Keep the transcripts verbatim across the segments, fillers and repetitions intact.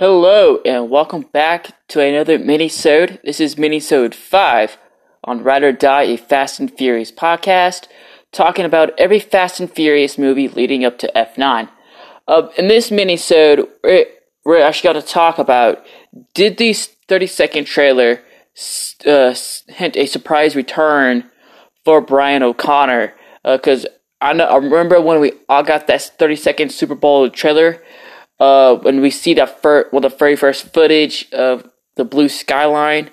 Hello and welcome back to another minisode. This is minisode five on Ride or Die, a Fast and Furious podcast, talking about every Fast and Furious movie leading up to F nine. Uh, in this minisode, we're, we're actually going to talk about, did the thirty second trailer uh, hint a surprise return for Brian O'Connor? Because uh, I, I remember when we all got that thirty second Super Bowl trailer, Uh, when we see that fir- well, the very first footage of the blue skyline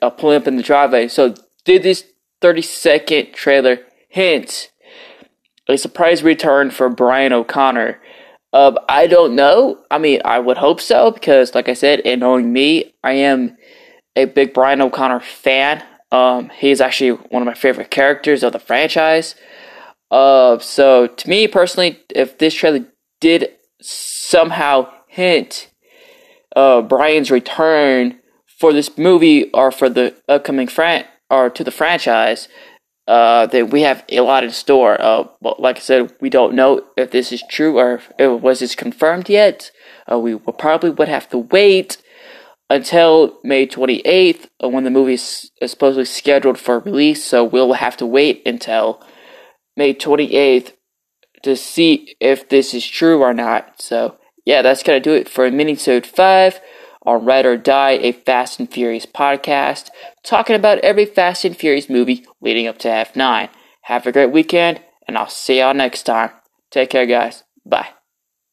uh, pulling up in the driveway. So did this thirty second trailer hint a surprise return for Brian O'Connor? Uh, I don't know. I mean, I would hope so because, like I said, and knowing me, I am a big Brian O'Connor fan. Um, he's actually one of my favorite characters of the franchise. Uh, so to me personally, if this trailer did somehow hint uh, Brian's return for this movie or for the upcoming fran- or to the franchise, uh, that we have a lot in store. Uh, but like I said, we don't know if this is true or if it was this confirmed yet. Uh, we will probably would have to wait until May twenty-eighth uh, when the movie is supposedly scheduled for release. So we'll have to wait until May twenty-eighth to see if this is true or not. So yeah, that's gonna do it for minisode five on Ride or Die, a Fast and Furious podcast, talking about every Fast and Furious movie leading up to F nine. Have a great weekend, and I'll see y'all next time. Take care, guys. Bye.